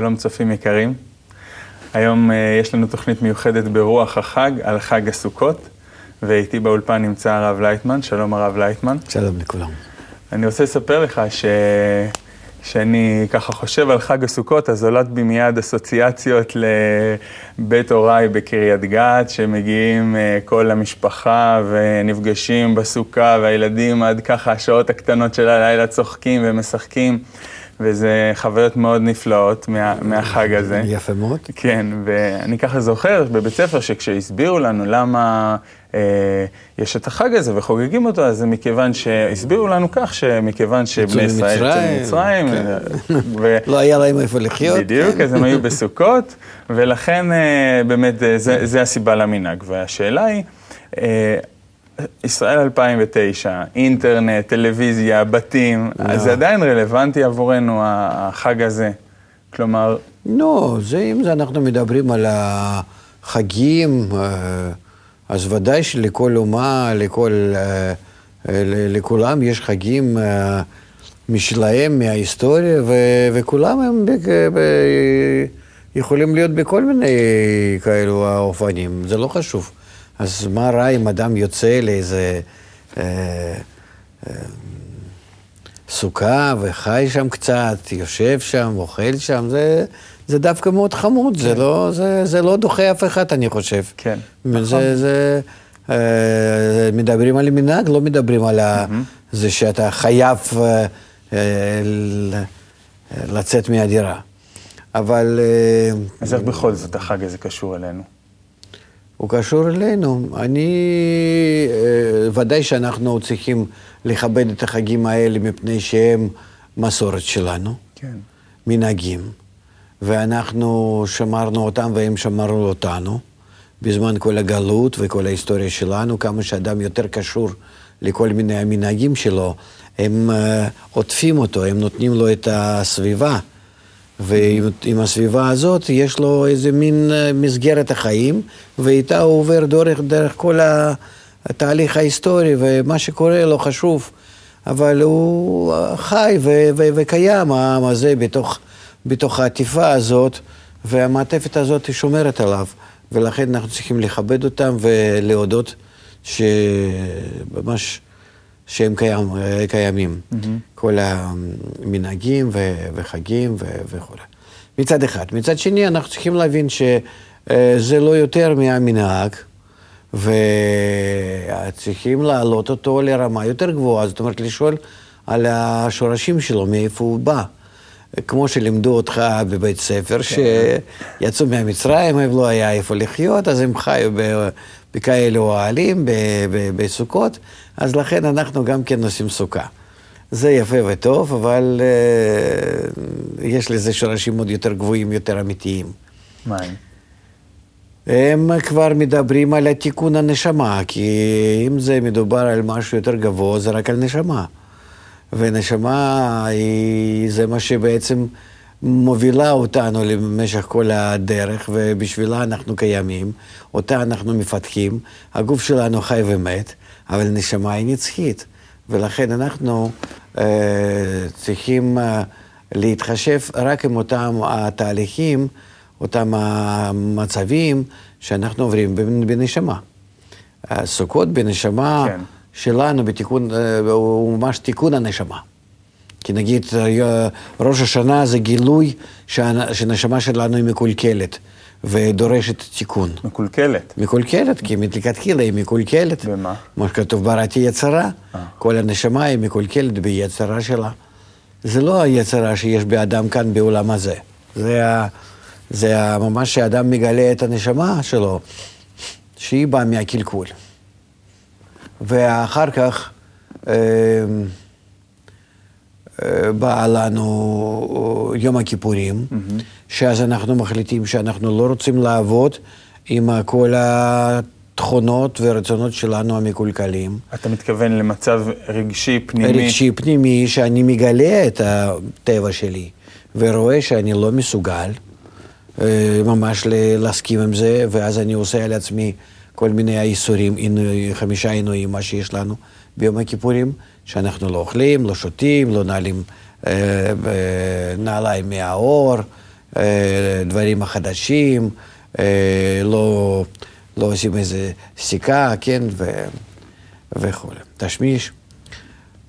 שלום צופים יקרים. היום יש לנו תוכנית מיוחדת ברוח החג על חג הסוכות, ואיתי באולפן נמצא הרב לייטמן. שלום הרב לייטמן. שלום לכולם. אני רוצה לספר לך שאני ככה חושב על חג הסוכות, אז עולת בי מיד אסוציאציות לבית אוריי בקריית גת, שמגיעים כל המשפחה ונפגשים בסוכה, והילדים עד ככה השעות הקטנות של הלילה צוחקים ומשחקים, וזה חוויות מאוד נפלאות מהחג הזה. יפה מאוד. כן, ואני ככה זוכר בבית ספר שכשהסבירו לנו למה יש את החג הזה וחוגגים אותו, אז זה מכיוון שהסבירו לנו כך, שמכיוון שבני ישראל יצאו ממצרים, לא היה להם איפה לחיות. בדיוק, אז הם היו בסוכות, ולכן באמת זה הסיבה למנהג. והשאלה היא, ישראל 2009, אינטרנט, טלוויזיה, בתים, אז זה עדיין רלוונטי עבורנו החג הזה. כלומר... לא, אם אנחנו מדברים על החגים, אז ודאי שלכל אומה, לכולם יש חגים משלהם מההיסטוריה, וכולם הם יכולים להיות בכל מיני כאלו האופנים, זה לא חשוב. אז מה רע אם אדם יוצא לאיזה סוכה וחי שם קצת, יושב שם, אוכל שם, זה דווקא מאוד חמוד, כן. זה לא דוחה אף אחד, אני חושב. כן, נכון. מדברים על מנהג, לא מדברים על זה שאתה חייב לצאת מהדירה. אבל... אז איך בכל זאת החג הזה קשור אלינו? הוא קשור אלינו. ודאי שאנחנו צריכים לכבד את החגים האלה מפני שהם מסורת שלנו, כן. מנהגים, ואנחנו שמרנו אותם והם שמרו אותנו, בזמן כל הגלות וכל ההיסטוריה שלנו, כמה שאדם יותר קשור לכל מיני המנהגים שלו, הם עוטפים אותו, הם נותנים לו את הסביבה, ועם הסביבה הזאת יש לו איזה מין מסגרת החיים, ואיתה הוא עובר דרך כל התהליך ההיסטורי, ומה שקורה לו חשוב, אבל הוא חי וקיים העם הזה בתוך העטיפה הזאת, והמעטפת הזאת היא שומרת עליו, ולכן אנחנו צריכים לכבד אותם ולהודות שממש שהם קיימים. כל המנהגים וחגים וכו'. מצד אחד. מצד שני, אנחנו צריכים להבין שזה לא יותר מהמנהג, וצריכים להעלות אותו לרמה יותר גבוהה, זאת אומרת, לשאול על השורשים שלו, מאיפה הוא בא. כמו שלימדו אותך בבית ספר, שיצאו מהמצרים, הם לא היה איפה לחיות, אז הם חיו בכאלה אוהלים, בסוכות, אז לכן אנחנו גם כן עושים סוכה. זה יפה וטוב, אבל יש לזה שורשים עוד יותר גבוהים, יותר אמיתיים. מה הם? הם כבר מדברים על התיקון הנשמה, כי אם זה מדובר על משהו יותר גבוה, זה רק על נשמה. ונשמה זה מה שבעצם מובילה אותנו למשך כל הדרך, ובשבילה אנחנו קיימים, אותה אנחנו מפתחים, הגוף שלנו חי ומת, אבל נשמה היא נצחית, ולכן אנחנו צריכים להתחשב רק עם אותם התהליכים, אותם המצבים שאנחנו עוברים בנשמה. הסוכות בנשמה... כן. שלנו בתיקון, הוא ממש תיקון הנשמה. כי נגיד, ראש השנה זה גילוי שהנשמה שלנו היא מקולקלת, ודורשת תיקון. מקולקלת? מקולקלת, כי מתלכתחילה היא מקולקלת. במה? מה שכתוב בראתי יצרה, כל הנשמה היא מקולקלת ביצרה שלה. זה לא היצרה שיש באדם כאן בעולם הזה. זה ממש שהאדם מגלה את הנשמה שלו, שהיא באה מהקלקול. ואחר כך בא לנו יום הכיפורים, שאז אנחנו מחליטים שאנחנו לא רוצים לעבוד עם כל התכונות והרצונות שלנו המקולקלים. אתה מתכוון למצב רגשי פנימי? רגשי פנימי, שאני מגלה את הטבע שלי, ורואה שאני לא מסוגל ממש להסכים עם זה, ואז אני עושה על עצמי כל מיני האיסורים, 5 עינויים, מה שיש לנו ביום הכיפורים, שאנחנו לא אוכלים, לא שותים, לא נעלים נעליים מהאור, דברים החדשים, לא עושים איזה סיכה, כן, וכו'. תשמיש.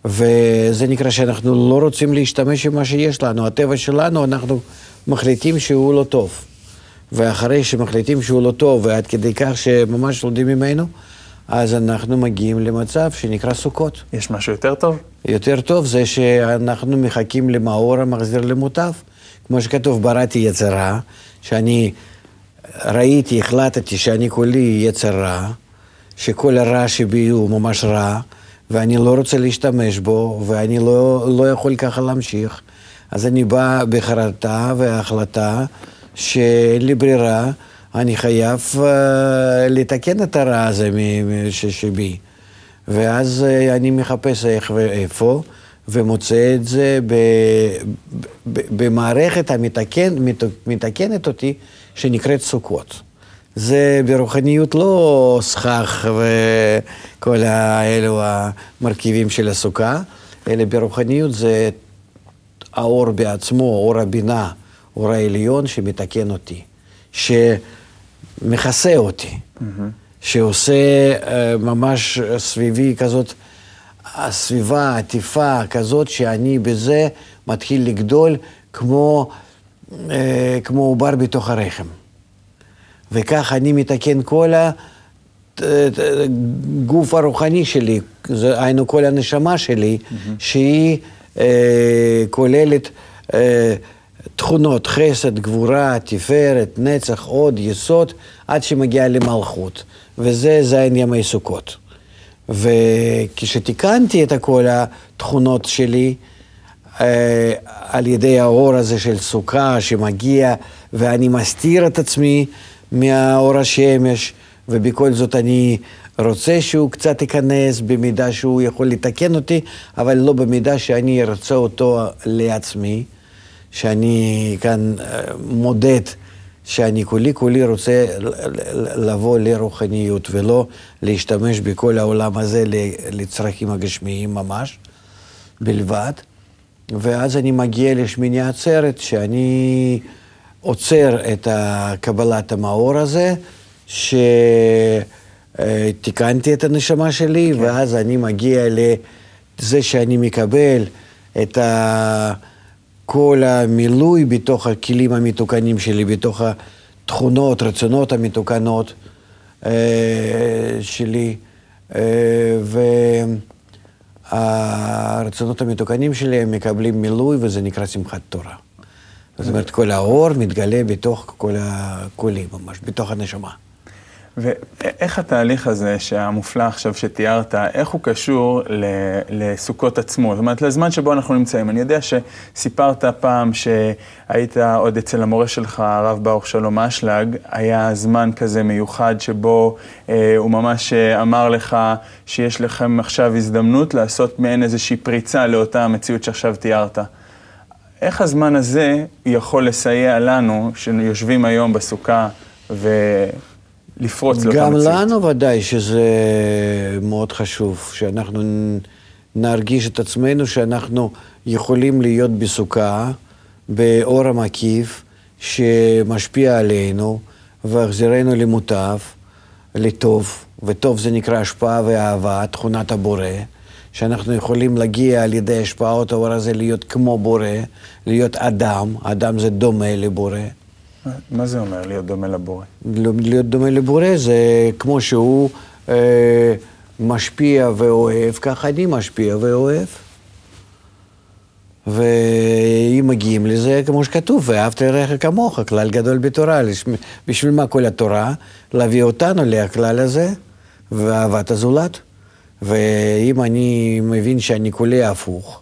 וזה נקרא שאנחנו לא רוצים להשתמש עם מה שיש לנו. הטבע שלנו, אנחנו מחליטים שהוא לא טוב. ואחרי שמחליטים שהוא לא טוב, ועד כדי כך שממש לומדים ממנו, אז אנחנו מגיעים למצב שנקרא סוכות. יש משהו יותר טוב? יותר טוב זה שאנחנו מחכים למאור המחזיר למוטב. כמו שכתוב, בראתי יצרה, שאני ראיתי, החלטתי שאני כולי יצרה, שכל הרע שבי הוא ממש רע, ואני לא רוצה להשתמש בו, ואני לא יכול ככה להמשיך. אז אני בא בחרטה וההחלטה שאין לי ברירה, אני חייב לתקן את הרע הזה שבי. ואז אני מחפש איך ואיפה, ומוצא את זה במערכת המתקנת אותי, שנקראת סוכות. זה ברוחניות לא סכך וכל האלו המרכיבים של הסוכה, אלא ברוחניות זה האור בעצמו, אור הבינה, אור העליון שמתקן אותי, שמכסה אותי, שעושה ממש סביבי כזאת, הסביבה, עטיפה כזאת, שאני בזה מתחיל לגדול כמו עובר בתוך הרחם. וכך אני מתקן כל הגוף הרוחני שלי, היינו כל הנשמה שלי, שהיא כוללת תכונות, חסד, גבורה, תפארת, נצח, עוד, יסוד, עד שמגיעה למלכות. וזה זין ימי סוכות. וכשתיקנתי את כל התכונות שלי, על ידי האור הזה של סוכה שמגיע, ואני מסתיר את עצמי מהאור השמש, ובכל זאת אני רוצה שהוא קצת ייכנס, במידה שהוא יכול לתקן אותי, אבל לא במידה שאני ארצה אותו לעצמי, שאני כאן מודד, שאני כולי רוצה לבוא לרוחניות, ולא להשתמש בכל העולם הזה לצרכים הגשמיים ממש, בלבד. ואז אני מגיע לשמיני עצרת, שאני עוצר את קבלת המאור הזה, שתיקנתי את הנשמה שלי, כן. ואז אני מגיע לזה שאני מקבל את כל המילוי בתוך הכלים המתוקנים שלי, בתוך התכונות, רצונות המתוקנות שלי, הרצונות המתוקנים שלי הם מקבלים מילוי, וזה נקרא שמחת תורה. זאת אומרת, כל האור מתגלה בתוך כל הקולים, ממש, בתוך הנשמה. ואיך התהליך הזה שהמופלא עכשיו שתיארת, איך הוא קשור לסוכות עצמו? זאת אומרת, לזמן שבו אנחנו נמצאים. אני יודע שסיפרת פעם שהיית עוד אצל המורה שלך, הרב ברוך שלום אשלג, היה זמן כזה מיוחד שבו הוא ממש אמר לך שיש לכם עכשיו הזדמנות לעשות מעין איזושהי פריצה לאותה המציאות שעכשיו תיארת. איך הזמן הזה יכול לסייע לנו, שיושבים היום בסוכה לפרוץ לאותה מציאות? גם לנו ודאי שזה מאוד חשוב, שאנחנו נרגיש את עצמנו שאנחנו יכולים להיות בסוכה, באור המקיף שמשפיע עלינו, והחזירנו למוטב, לטוב, וטוב זה נקרא השפעה ואהבה, תכונת הבורא, שאנחנו יכולים להגיע על ידי השפעות האור הזה להיות כמו בורא, להיות אדם, אדם זה דומה לבורא. מה זה אומר, להיות דומה לבורא? להיות דומה לבורא זה כמו שהוא משפיע ואוהב, ככה אני משפיע ואוהב. ואם מגיעים לזה, כמו שכתוב, ואהבת לרעך כמוך, כלל גדול בתורה. בשביל מה כל התורה? להביא אותנו לכלל הזה, ואהבת הזולת. ואם אני מבין שאני כולי הפוך,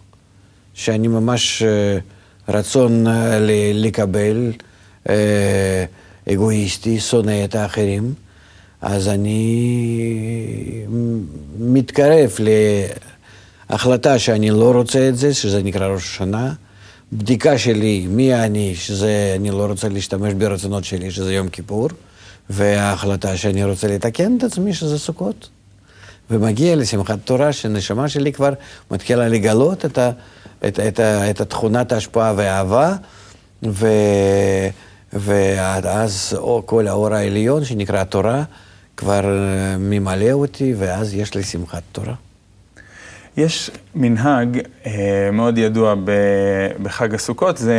שאני ממש רצון לקבל, אגואיסטי, שונא את האחרים, אז אני מתקרב להחלטה שאני לא רוצה את זה, שזה נקרא ראש השנה, בדיקה שלי, מי אני, שזה אני לא רוצה להשתמש ברצונות שלי, שזה יום כיפור, וההחלטה שאני רוצה לתקן את עצמי, שזה סוכות. ומגיע לשמחת תורה, שנשמה שלי כבר מתחילה לגלות את התכונת ההשפעה והאהבה, ועד אז כל האור העליון שנקרא תורה כבר ממלא אותי, ואז יש לי שמחת תורה. יש מנהג מאוד ידוע בחג הסוכות, זה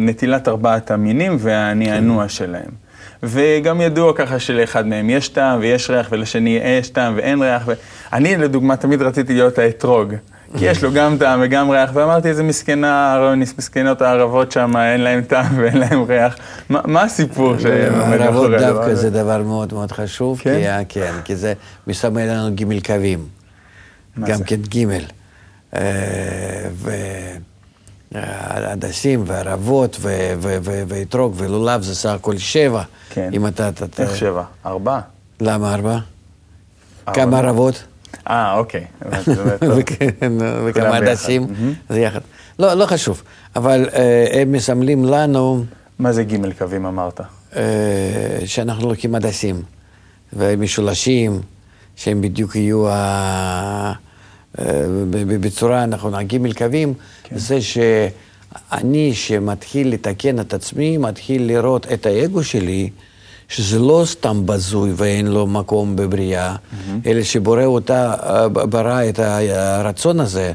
נטילת ארבעת המינים והנענוע שלהם. וגם ידוע ככה שלאחד מהם יש טעם ויש ריח, ולשני יש טעם ואין ריח. אני לדוגמה תמיד רציתי להיות האתרוג, כי יש לו גם טעם וגם ריח, ואמרתי איזה מסכנה הרעיוניס, מסכנות הערבות שם, אין להם טעם ואין להם ריח. מה הסיפור שמחורי הדבר? ערבות דווקא זה דבר מאוד מאוד חשוב, כי זה מסמל לנו גימל קווים. גם כן גימל, והדסים והערבות ויתרוק ולולב זה סך הכל 7. כן. איך 7? 4? למה 4? כמה ערבות? אוקיי. וכמה הדסים, זה יחד. לא חשוב, אבל הם מסמלים לנו... מה זה גימל קווים אמרת? שאנחנו לוקחים הדסים ומשולשים, שהם בדיוק יהיו בצורה, אנחנו נהגים אל קווים, זה שאני שמתחיל לתקן את עצמי, מתחיל לראות את האגו שלי, שזה לא סתם בזוי ואין לו מקום בבריאה, אלא שבורא אותה, ברא את הרצון הזה.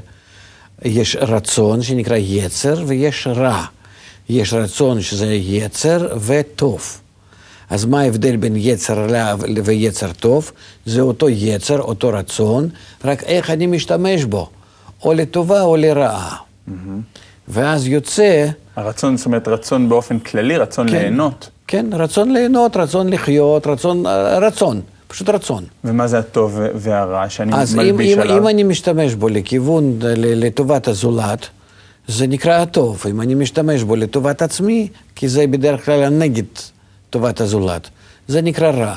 יש רצון שנקרא יצר ויש רע. יש רצון שזה יצר וטוב. אז מה ההבדל בין יצר רע ויצר טוב? זה אותו יצר, אותו רצון, רק איך אני משתמש בו, או לטובה או לרעה. ואז יוצא... הרצון, זאת אומרת, רצון באופן כללי, רצון ליהנות. כן, רצון ליהנות, רצון לחיות, רצון, פשוט רצון. ומה זה הטוב והרע שאני מלביש עליו? אז אם אני משתמש בו לכיוון, לטובת הזולת, זה נקרא הטוב. אם אני משתמש בו לטובת עצמי, כי זה בדרך כלל הנגד. טובת הזולת. זה נקרא רע.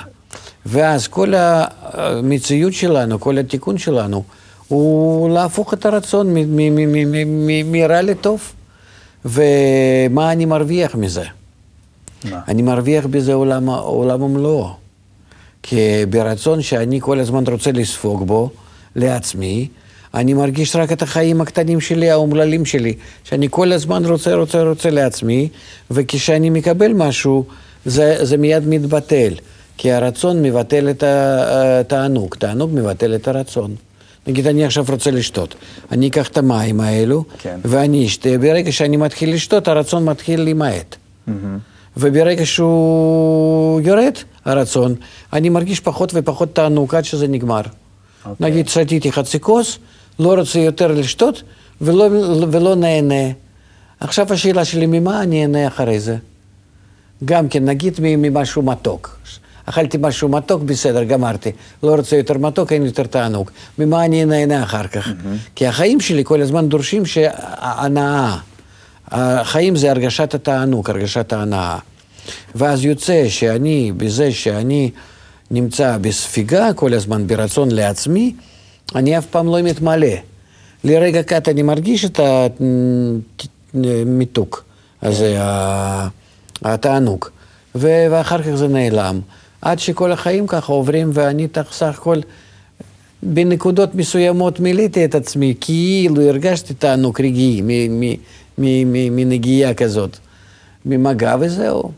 ואז כל המציאות שלנו, כל התיקון שלנו, הוא להפוך את הרצון מרע לטוב. ומה אני מרוויח מזה? אני מרוויח בזה עולם ומלואו. כי ברצון שאני כל הזמן רוצה לספוג בו, לעצמי, אני מרגיש רק את החיים הקטנים שלי, האומללים שלי, שאני כל הזמן רוצה לעצמי, וכשאני מקבל משהו, זה מיד מתבטל, כי הרצון מבטל את התענוג, תענוג מבטל את הרצון. נגיד, אני עכשיו רוצה לשתות, אני אקח את המים האלו, ואני אשתה, ברגע שאני מתחיל לשתות, הרצון מתחיל להימעט. וברגע שהוא יורד, הרצון, אני מרגיש פחות ופחות תענוג עד שזה נגמר. נגיד, שתיתי חצי כוס, לא רוצה יותר לשתות, ולא נהנה. עכשיו השאלה שלי, ממה אני אהנה אחרי זה? גם כן, נגיד ממשהו מתוק. אכלתי משהו מתוק, בסדר, גמרתי. לא רוצה יותר מתוק, אין יותר תענוג. ממה אני נהנה אחר כך? כי החיים שלי כל הזמן דורשים שההנאה. החיים זה הרגשת התענוג, הרגשת ההנאה. ואז יוצא שאני, בזה שאני נמצא בספיגה כל הזמן, ברצון לעצמי, אני אף פעם לא מתמלא. לרגע קט אני מרגיש את המיתוק הזה, התענוג, ואחר כך זה נעלם, עד שכל החיים ככה עוברים, ואני סך הכל בנקודות מסוימות מילאתי את עצמי, כאילו הרגשתי תענוג רגעי מנגיעה כזאת, ממגע וזהו.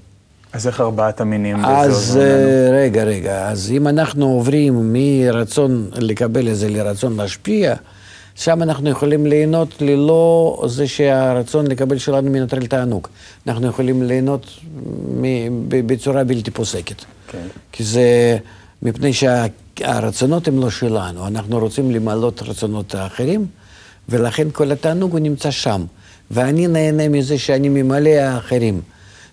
אז איך ארבעת המינים בזו? אז רגע, אז אם אנחנו עוברים מרצון לקבל איזה לרצון להשפיע, שם אנחנו יכולים ליהנות ללא זה שהרצון לקבל שלנו מנטרל תענוג. אנחנו יכולים ליהנות בצורה בלתי פוסקת. כי זה מפני שהרצונות הם לא שלנו. אנחנו רוצים למלות רצונות האחרים, ולכן כל התענוג הוא נמצא שם. ואני נהנה מזה שאני ממלא האחרים.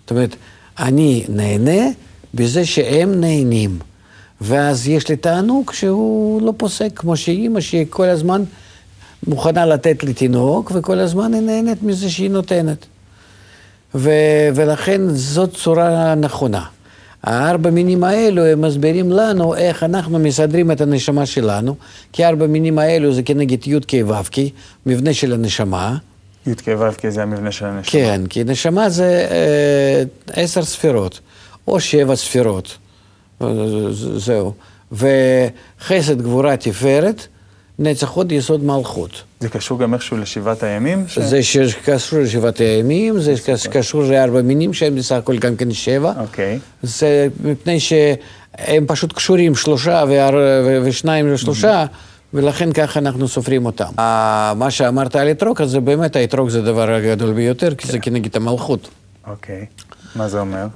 זאת אומרת, אני נהנה בזה שהם נהנים. ואז יש לי תענוג שהוא לא פוסק, כמו שאימא שכל הזמן... מוכנה לתת לי תינוק, וכל הזמן היא נהנת מזה שהיא נותנת. ולכן זאת צורה נכונה. הארבע מינים האלו הם מסבירים לנו איך אנחנו מסדרים את הנשמה שלנו, כי ארבע מינים האלו זה כנגד י' כ' ו' כ', מבנה של הנשמה. י' כ' ו' כ' זה המבנה של הנשמה. כן, כי נשמה זה 10 ספירות, או 7 ספירות. זהו. וחסד, גבורה, תפארת, נצח, הוד, יסוד, מלכות. זה קשור גם איכשהו לשבעת הימים? זה שקשור לשבעת הימים, זה קשור לארבע מינים שהם בסך הכל גם כן שבע. אוקיי. זה מפני שהם פשוט קשורים שלושה ושניים לשלושה, ולכן ככה אנחנו סופרים אותם. מה שאמרת על יתרוק, אז באמת היתרוק זה דבר הגדול ביותר, כי זה כנגד המלכות. אוקיי. מה זה אומר?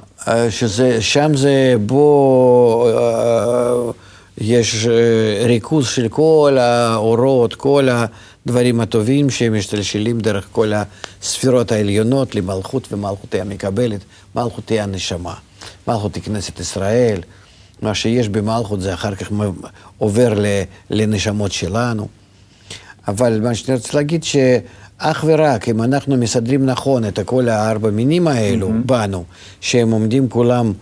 ששם זה בו יש ריכוז של כל האורות, כל הדברים הטובים שהם משתלשלים דרך כל הספירות העליונות למלכות, ומלכותי המקבלת, מלכותי הנשמה, מלכותי כנסת ישראל. מה שיש במלכות זה אחר כך עובר לנשמות שלנו. אבל מה שאני רוצה להגיד שאך ורק אם אנחנו מסדרים נכון את כל הארבע מינים האלו בנו, שהם עומדים כולם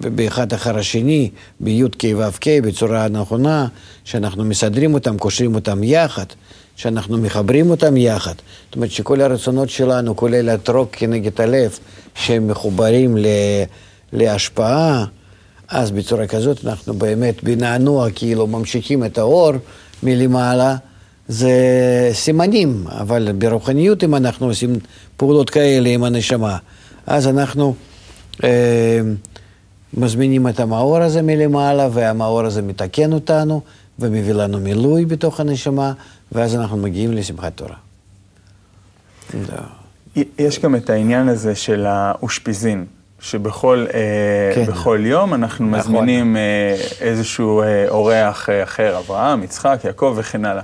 באחד אחר השני, ביוד קי ואף קי, בצורה הנכונה, שאנחנו מסדרים אותם, קושרים אותם יחד, שאנחנו מחברים אותם יחד. זאת אומרת שכל הרצונות שלנו, כולל התרוק כנגד הלב, שהם מחוברים להשפעה, אז בצורה כזאת אנחנו באמת בנענוע, כאילו ממשיכים את האור מלמעלה, זה סימנים, אבל ברוחניות אם אנחנו עושים פעולות כאלה עם הנשמה, אז אנחנו מזמינים את המאור הזה מלמעלה, והמאור הזה מתקן אותנו, ומביא לנו מילוי בתוך הנשמה, ואז אנחנו מגיעים לשמחת תורה. יש גם את העניין הזה של האושפיזין, שבכל בכל יום אנחנו מזמינים איזשהו אורח אחר, אברהם, יצחק, יעקב וכן הלאה.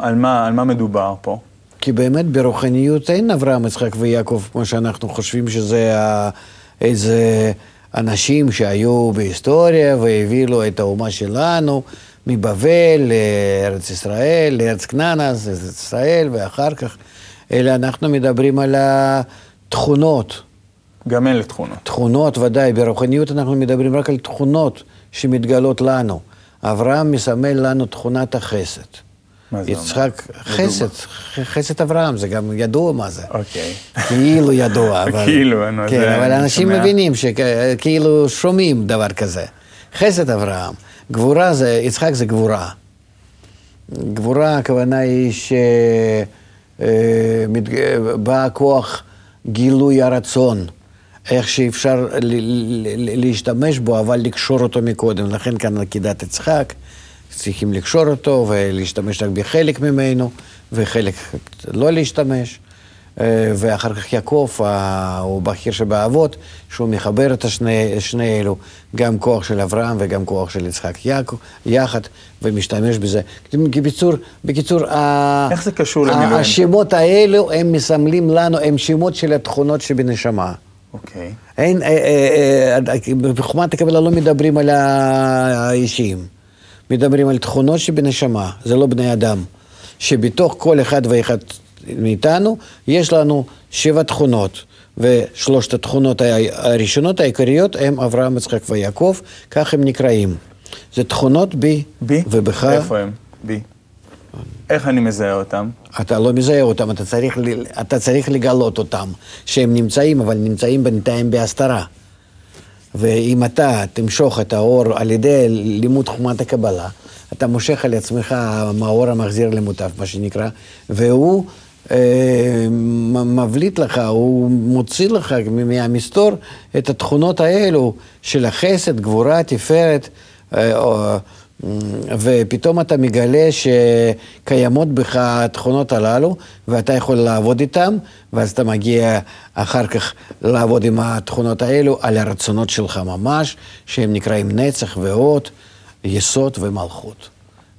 על מה מדובר פה? כי באמת ברוחניות אין אברהם, יצחק ויעקב, כמו שאנחנו חושבים שזה איזה אנשים שהיו בהיסטוריה והבילו את האומה שלנו מבבל לארץ ישראל, לארץ כנען, לארץ ישראל ואחר כך, אלא אנחנו מדברים על התכונות. גם אלה תכונות. תכונות ודאי, ברוחניות אנחנו מדברים רק על תכונות שמתגלות לנו. אברהם מסמל לנו תכונת החסד. יצחק, חסד, חסד אברהם, זה גם ידוע מה זה. אוקיי. כאילו ידוע, אבל... כאילו, אני יודע. כן, אבל אנשים מבינים שכאילו שומעים דבר כזה. חסד אברהם, גבורה זה, יצחק זה גבורה. גבורה, הכוונה היא שבא כוח גילוי הרצון, איך שאפשר להשתמש בו, אבל לקשור אותו מקודם. לכן כאן עקידת יצחק, צריכים לקשור אותו ולהשתמש רק בחלק ממנו, וחלק לא להשתמש. ואחר כך יעקב, הוא בחיר שבאבות, שהוא מחבר את השני אלו, גם כוח של אברהם וגם כוח של יצחק יחד, ומשתמש בזה. בקיצור, איך זה קשור למילואים? השמות האלו הם מסמלים לנו, הם שמות של התכונות שבנשמה. אוקיי. אין, בחומת הקבלה לא מדברים על האישיים. מדברים על תכונות שבנשמה, זה לא בני אדם, שבתוך כל אחד ואחד מאיתנו יש לנו שבע תכונות, ושלושת התכונות הראשונות העיקריות הם אברהם, יצחק ויעקב, כך הם נקראים. זה תכונות בי ובך. איפה הם? בי. איך אני מזהה אותם? אתה לא מזהה אותם, אתה צריך לגלות אותם, שהם נמצאים, אבל נמצאים בינתיים בהסתרה. ואם אתה תמשוך את האור על ידי לימוד חומת הקבלה, אתה מושך על עצמך מהאור המחזיר למוטב, מה שנקרא, והוא מבליט לך, הוא מוציא לך מהמסתור את התכונות האלו של החסד, גבורה, תפארת, ופתאום אתה מגלה שקיימות בך התכונות הללו, ואתה יכול לעבוד איתם, ואז אתה מגיע אחר כך לעבוד עם התכונות האלו על הרצונות שלך ממש, שהם נקראים נצח ואות, יסוד ומלכות.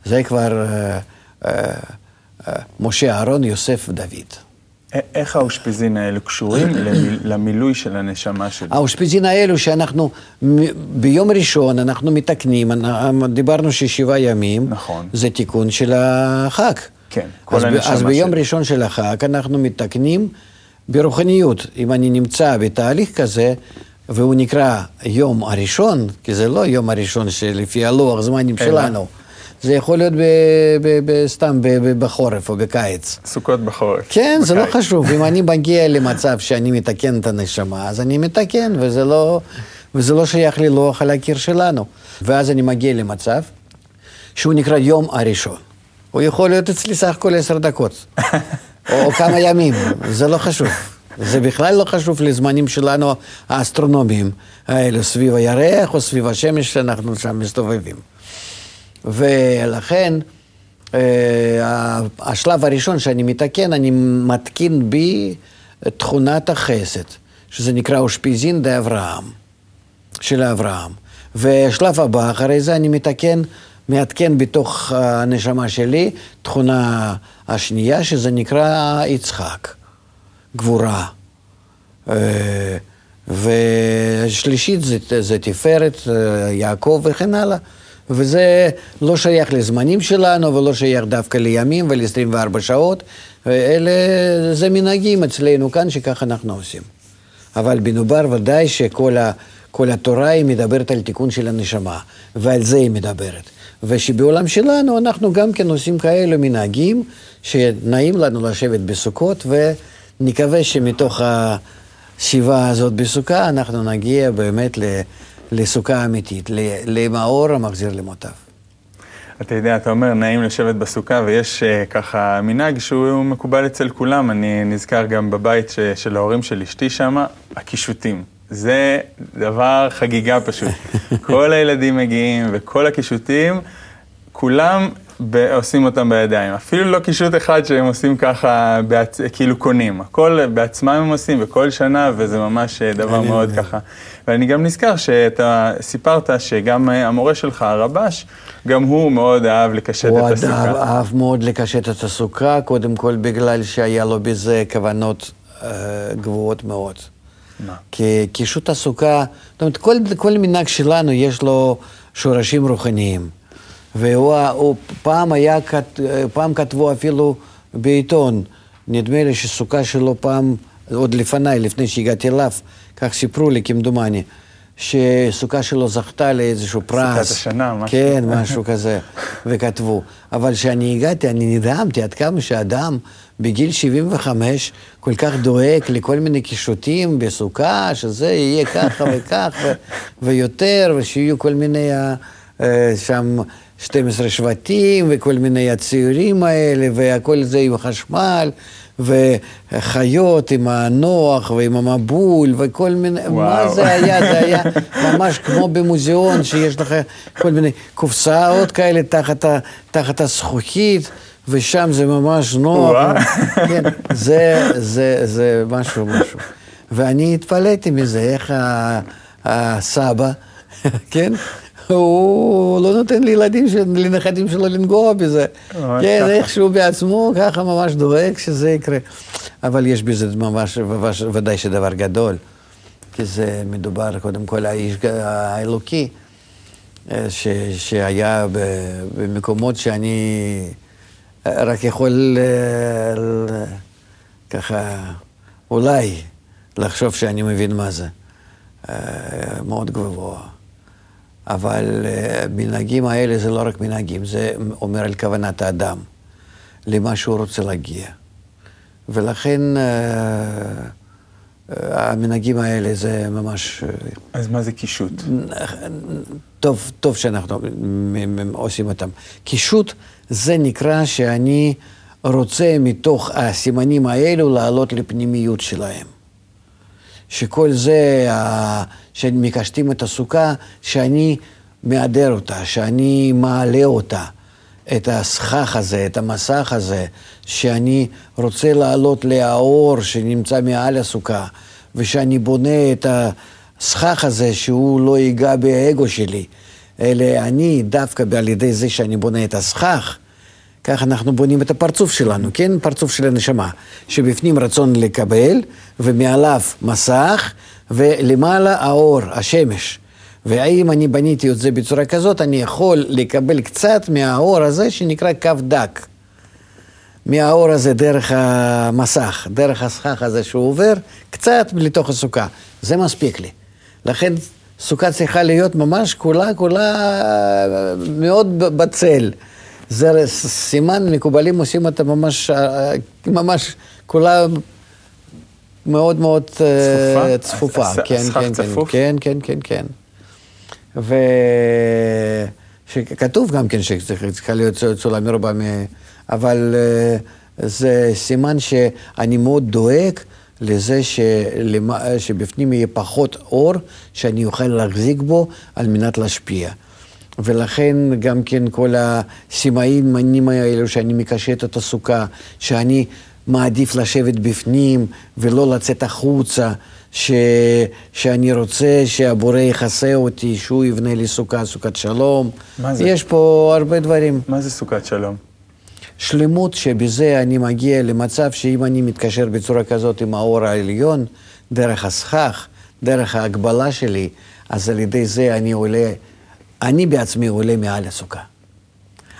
זה כבר משה, אהרון, יוסף ודוד. איך האושפיזין האלו קשורים למילוי של הנשמה שלי? האושפיזין האלו שאנחנו, ביום ראשון אנחנו מתקנים, דיברנו ששבעה ימים, נכון. זה תיקון של החג. כן, כל הנשמה שלי. אז ביום ראשון של החג אנחנו מתקנים ברוחניות. אם אני נמצא בתהליך כזה, והוא נקרא יום הראשון, כי זה לא יום הראשון שלפי הלוח זמנים שלנו. זה יכול להיות סתם בחורף או בקיץ. סוכות בחורף. כן, זה לא חשוב. אם אני מגיע למצב שאני מתקן את הנשמה, אז אני מתקן, וזה לא שייך לי לוח על הקיר שלנו. ואז אני מגיע למצב שהוא נקרא יום הראשון. הוא יכול להיות אצלי סך כל 10 דקות, או כמה ימים, זה לא חשוב. זה בכלל לא חשוב לזמנים שלנו האסטרונומיים האלו, סביב הירח או סביב השמש שאנחנו שם מסתובבים. ולכן, השלב הראשון שאני מתקן, אני מתקין בי תכונת החסד, שזה נקרא אושפיזין דה אברהם, של אברהם. ושלב הבא, אחרי זה אני מעדכן בתוך הנשמה שלי, תכונה השנייה, שזה נקרא יצחק, גבורה. ושלישית זה תפארת, יעקב וכן הלאה. וזה לא שייך לזמנים שלנו, ולא שייך דווקא לימים ול-24 שעות, אלה זה מנהגים אצלנו כאן, שכך אנחנו עושים. אבל בנובר ודאי שכל התורה היא מדברת על תיקון של הנשמה, ועל זה היא מדברת. ושבעולם שלנו אנחנו גם כן עושים כאלו מנהגים, שנעים לנו לשבת בסוכות, ונקווה שמתוך השיבה הזאת בסוכה, אנחנו נגיע באמת לסוכה אמיתית, למאור המחזיר למותיו. אתה יודע, אתה אומר, נעים לשבת בסוכה, ויש ככה מנהג שהוא מקובל אצל כולם. אני נזכר גם בבית של ההורים של אשתי שמה, הקישוטים. זה דבר חגיגה פשוט. כל הילדים מגיעים וכל הקישוטים, כולם עושים אותם בידיים. אפילו לא קישוט אחד שהם עושים ככה, כאילו קונים. הכל בעצמם הם עושים, וכל שנה, וזה ממש דבר מאוד ככה. ואני גם נזכר שאתה סיפרת שגם המורה שלך, הרבש, גם הוא מאוד אהב לקשט את הסוכה. הוא אהב מאוד לקשט את הסוכה, קודם כל בגלל שהיה לו בזה כוונות גבוהות מאוד. כי קישוט הסוכה, זאת אומרת, כל מנהג שלנו יש לו שורשים רוחניים. והוא פעם כתבו אפילו בעיתון, נדמה לי שסוכה שלו פעם, עוד לפני שהגעתי אליו, כך סיפרו לי כמדומני, שסוכה שלו זכתה לאיזשהו פרס. סוכת השנה, משהו. כן, משהו כזה, וכתבו. אבל כשאני הגעתי, אני נדהמתי עד כמה שאדם בגיל 75 כל כך דואג לכל מיני קישוטים בסוכה, שזה יהיה ככה וכך ויותר, ושיהיו כל מיני שם 12 שבטים וכל מיני הציורים האלה, והכל זה עם החשמל, וחיות עם הנוח ועם המבול וכל מיני, מה זה היה? זה היה ממש כמו במוזיאון, שיש לך כל מיני קופסאות כאלה תחת הזכוכית, ושם זה ממש נוח. כן, זה משהו. ואני התפלאתי מזה, איך הסבא, כן? הוא לא נותן לנכדים שלו לנגוע בזה. כן, איכשהו בעצמו, ככה ממש דואג שזה יקרה. אבל יש בזה ממש, ודאי שדבר גדול, כי זה מדובר קודם כל האיש האלוקי, שהיה במקומות שאני רק יכול ככה, אולי, לחשוב שאני מבין מה זה. מאוד גבוה. אבל מנהגים האלה זה לא רק מנהגים, זה אומר על כוונת האדם, למה שהוא רוצה להגיע. ולכן המנהגים האלה זה ממש... אז מה זה קישוט? טוב שאנחנו עושים אותם. קישוט זה נקרא שאני רוצה מתוך הסימנים האלו לעלות לפנימיות שלהם. שכל זה, שמקשטים את הסוכה, שאני מאדר אותה, שאני מעלה אותה, את הסכך הזה, את המסך הזה, שאני רוצה לעלות לאור שנמצא מעל הסוכה, ושאני בונה את הסכך הזה שהוא לא ייגע באגו שלי, אלא אני דווקא על ידי זה שאני בונה את הסכך, כך אנחנו בונים את הפרצוף שלנו, כן? פרצוף של הנשמה, שבפנים רצון לקבל, ומעליו מסך, ולמעלה האור, השמש. והאם אני בניתי את זה בצורה כזאת, אני יכול לקבל קצת מהאור הזה שנקרא קו דק. מהאור הזה דרך המסך, דרך הסכך הזה שהוא עובר, קצת לתוך הסוכה. זה מספיק לי. לכן סוכה צריכה להיות ממש כולה מאוד בצל. זה סימן, מקובלים עושים אותה ממש כולה מאוד מאוד צפופה. כן, כן, כן, כן, כן. שכתוב גם כן שצריכה להיות צולה מרובה, אבל זה סימן שאני מאוד דואג לזה שבפנים יהיה פחות אור שאני אוכל להחזיק בו על מנת להשפיע. ולכן גם כן כל הסימאים האלו שאני מקשט את הסוכה, שאני מעדיף לשבת בפנים ולא לצאת החוצה, שאני רוצה שהבורא יחסה אותי, שהוא יבנה לי סוכה, סוכת שלום. מה זה? יש פה הרבה דברים. מה זה סוכת שלום? שלמות שבזה אני מגיע למצב שאם אני מתקשר בצורה כזאת עם האור העליון, דרך הסכך, דרך ההגבלה שלי, אז על ידי זה אני עולה, אני בעצמי עולה מעל הסוכה.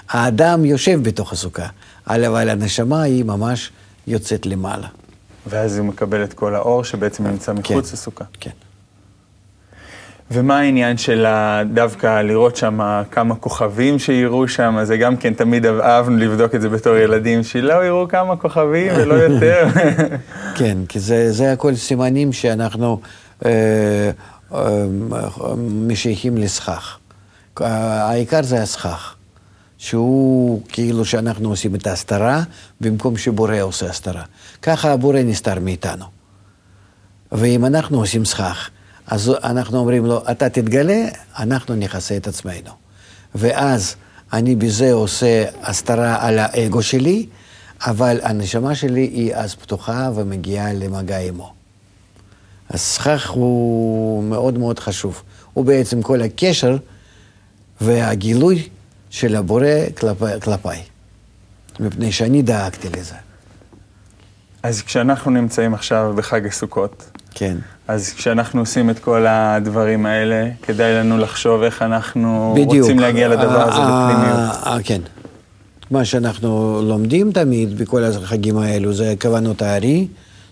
האדם יושב בתוך הסוכה, אבל הנשמה היא ממש יוצאת למעלה. ואז הוא מקבל את כל האור שבעצם נמצא מחוץ לסוכה. כן. ומה העניין של דווקא לראות שם כמה כוכבים שיראו שם? זה גם כן תמיד אהבנו לבדוק את זה בתור ילדים, שלא יראו כמה כוכבים ולא יותר. כן, כי זה הכל סימנים שאנחנו משייכים לסכך. העיקר זה הסכך. שהוא כאילו שאנחנו עושים את ההסתרה, במקום שבורא עושה הסתרה. ככה הבורא נסתר מאיתנו. ואם אנחנו עושים סכך, אז אנחנו אומרים לו, אתה תתגלה, אנחנו נכסה את עצמנו. ואז אני בזה עושה הסתרה על האגו שלי, אבל הנשמה שלי היא אז פתוחה ומגיעה למגע עמו. הסכך הוא מאוד מאוד חשוב. הוא בעצם כל הקשר והגילוי, של הבורא כלפיי, מפני שאני דאגתי לזה. אז כשאנחנו נמצאים עכשיו בחג הסוכות, כן. אז כשאנחנו עושים את כל הדברים האלה, כדאי לנו לחשוב איך אנחנו רוצים להגיע לדבר הזה בפנימיות. כן. מה שאנחנו לומדים תמיד בכל החגים האלו, זה כוונות הארי,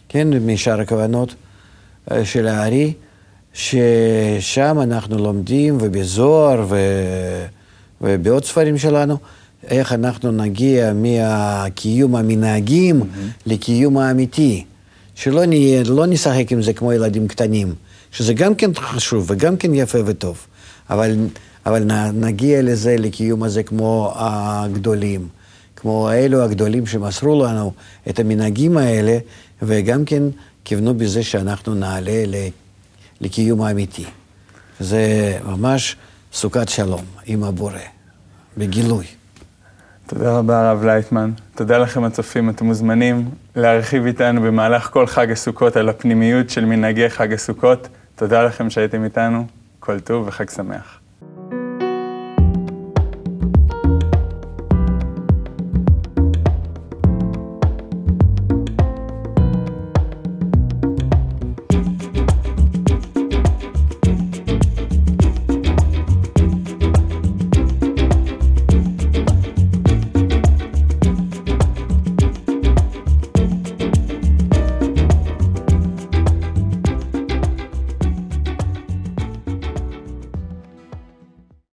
כן, משאר הכוונות של הארי, ששם אנחנו לומדים ובזוהר ובעוד ספרים שלנו, איך אנחנו נגיע מהקיום המנהגים לקיום האמיתי, שלא נשחק עם זה כמו ילדים קטנים, שזה גם כן חשוב וגם כן יפה וטוב, אבל נגיע לזה, לקיום הזה כמו הגדולים, כמו אלו הגדולים שמסרו לנו את המנהגים האלה, וגם כן כיוונו בזה שאנחנו נעלה לקיום האמיתי. זה ממש סוכת שלום עם הבורא, בגילוי. תודה רבה הרב לייטמן. תודה לכם הצופים, אתם מוזמנים להרחיב איתנו במהלך כל חג הסוכות על הפנימיות של מנהגי חג הסוכות. תודה לכם שהייתם איתנו, כל טוב וחג שמח.